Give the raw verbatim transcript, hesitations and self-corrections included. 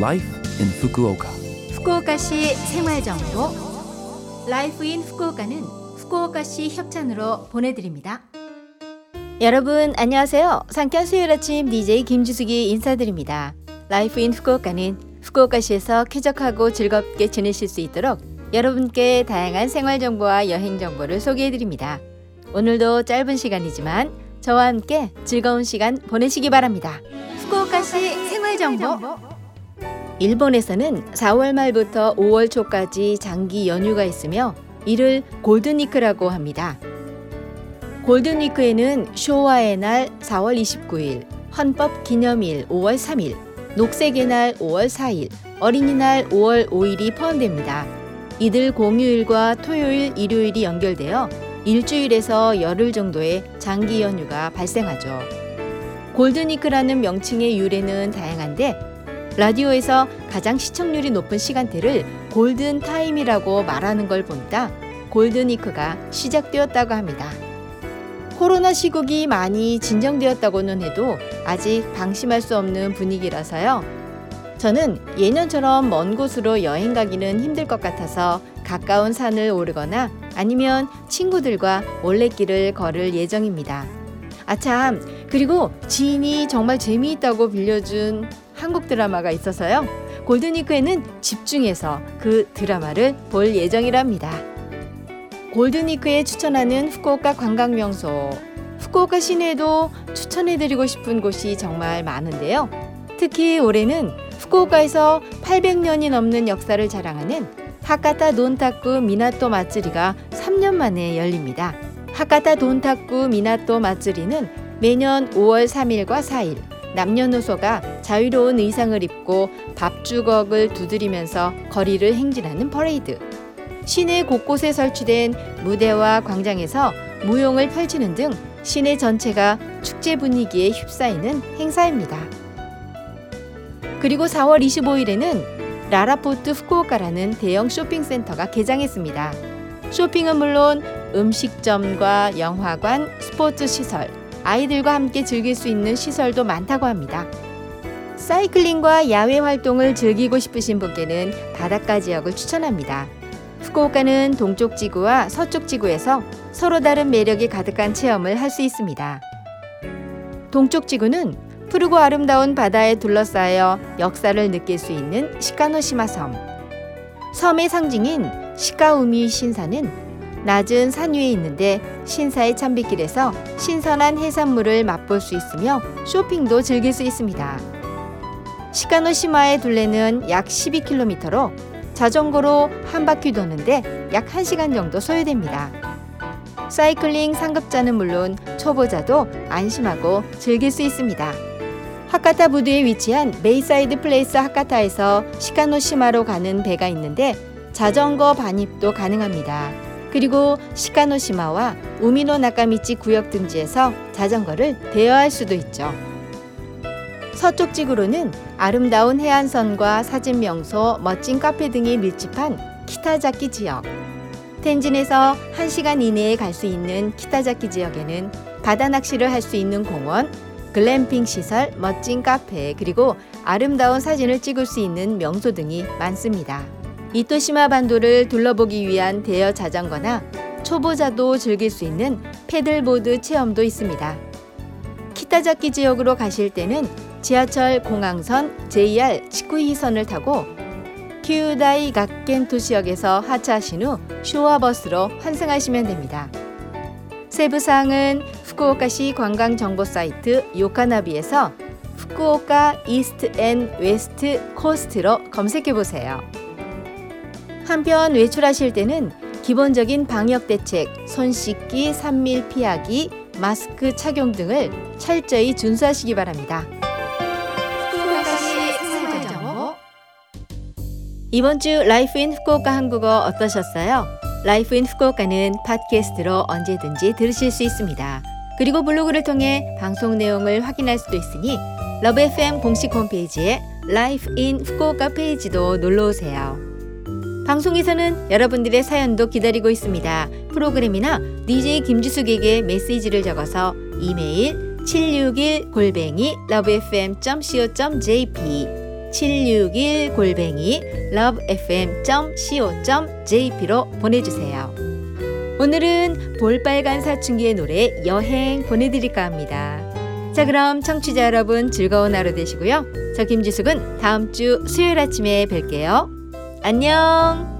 Life in Fukuoka. 후쿠오카시 생활정보 Life in Fukuoka는 후쿠오카시 협찬으로 보내드립니다. 여러분 안녕하세요. 상쾌한 수요일 아침 디제이 김지숙이 인사드립니다. Life in Fukuoka는 후쿠오카시에서 쾌적하고 즐겁게 지내실 수 있도록 여러분께 다양한 생활정보와 여행정보를 소개해드립니다. 오늘도 짧은 시간이지만 저와 함께 즐거운 시간 보내시기 바랍니다. 후쿠오카시 생활정보. 일본에서는 사월 말부터 오월 초까지 장기 연휴가 있으며 이를 골든위크라고 합니다. 골든위크에는 쇼와의 날 사월 이십구일, 헌법기념일 오월 삼일, 녹색의 날 오월 사일, 어린이날 오월 오일이 포함됩니다. 이들 공휴일과 토요일, 일요일이 연결되어 일주일에서 열흘 정도의 장기 연휴가 발생하죠. 골든위크라는 명칭의 유래는 다양한데 라디오에서 가장 시청률이 높은 시간대를 골든타임이라고 말하는 걸 본다 골든위크가 시작되었다고 합니다. 코로나 시국이 많이 진정되었다고는 해도 아직 방심할 수 없는 분위기라서요. 저는 예년처럼 먼 곳으로 여행 가기는 힘들 것 같아서 가까운 산을 오르거나 아니면 친구들과 올레길을 걸을 예정입니다. 아참, 그리고 지인이 정말 재미있다고 빌려준 한국 드라마가 있어서요. 골든위크에는 집중해서 그 드라마를 볼 예정이랍니다. 골든위크에 추천하는 후쿠오카 관광명소. 후쿠오카 시내에도 추천해드리고 싶은 곳이 정말 많은데요. 특히 올해는 후쿠오카에서 팔백 년이 넘는 역사를 자랑하는 하카타 돈타쿠 미나토 마츠리가 삼 년 만에 열립니다. 하카타 돈타쿠 미나토 마츠리는 매년 오월 삼일과 사일 남녀노소가 자유로운 의상을 입고 밥 주걱을 두드리면서 거리를 행진하는 퍼레이드, 시내 곳곳에 설치된 무대와 광장에서 무용을 펼치는 등 시내 전체가 축제 분위기에 휩싸이는 행사입니다. 그리고 사월 이십오일에는 라라포트 후쿠오카라는 대형 쇼핑센터가 개장했습니다. 쇼핑은 물론 음식점과 영화관, 스포츠 시설, 아이들과 함께 즐길 수 있는 시설도 많다고 합니다. 사이클링과 야외 활동을 즐기고 싶으신 분께는 바닷가 지역을 추천합니다. 후쿠오카는 동쪽 지구와 서쪽 지구에서 서로 다른 매력이 가득한 체험을 할 수 있습니다. 동쪽 지구는 푸르고 아름다운 바다에 둘러싸여 역사를 느낄 수 있는 시카노시마 섬. 섬의 상징인 시카우미 신사는 낮은 산 위에 있는데 신사의 찬빗길에서 신선한 해산물을 맛볼 수 있으며 쇼핑도 즐길 수 있습니다. 시카노시마의 둘레는 약 십이 킬로미터로 자전거로 한 바퀴 도는데 약 한 시간 정도 소요됩니다. 사이클링 상급자는 물론 초보자도 안심하고 즐길 수 있습니다. 하카타 부두에 위치한 베이사이드 플레이스 하카타에서 시카노시마로 가는 배가 있는데 자전거 반입도 가능합니다. 그리고 시카노시마와 우미노 나카미치 구역 등지에서 자전거를 대여할 수도 있죠. 서쪽 지구로는 아름다운 해안선과 사진 명소, 멋진 카페 등이 밀집한 키타자키 지역. 텐진에서 한 시간 이내에 갈 수 있는 키타자키 지역에는 바다 낚시를 할 수 있는 공원, 글램핑 시설, 멋진 카페, 그리고 아름다운 사진을 찍을 수 있는 명소 등이 많습니다. 이토시마 반도를 둘러보기 위한 대여 자전거나 초보자도 즐길 수 있는 패들보드 체험도 있습니다. 키타자키 지역으로 가실 때는 지하철 공항선 제이알 치쿠히선을 타고 키우다이 가켄토 지역에서 하차하신 후 쇼와버스로 환승하시면 됩니다. 세부사항은 후쿠오카시 관광정보사이트 요카나비에서 후쿠오카 이스트 앤 웨스트 코스트로 검색해보세요. 한편 외출하실 때는 기본적인 방역대책, 손 씻기, 산밀 피하기, 마스크 착용 등을 철저히 준수하시기 바랍니다. 후쿠오카시 생활정보. 이번 주 라이프 인 후쿠오카 한국어 어떠셨어요? 라이프 인 후쿠오카는 팟캐스트로 언제든지 들으실 수 있습니다. 그리고 블로그를 통해 방송 내용을 확인할 수도 있으니 러브에프엠 공식 홈페이지에 라이프 인 후쿠오카 페이지도 놀러오세요. 방송에서는 여러분들의 사연도 기다리고 있습니다. 프로그램이나 디제이 김지숙에게 메시지를 적어서 이메일 칠육일 골뱅이 러브에프엠 점 씨오 점 제이피 칠육일 골뱅이 러브에프엠 점 씨오 점 제이피로 보내주세요. 오늘은 볼빨간 사춘기의 노래 여행 보내드릴까 합니다. 자, 그럼 청취자 여러분 즐거운 하루 되시고요. 저 김지숙은 다음 주 수요일 아침에 뵐게요. 안녕!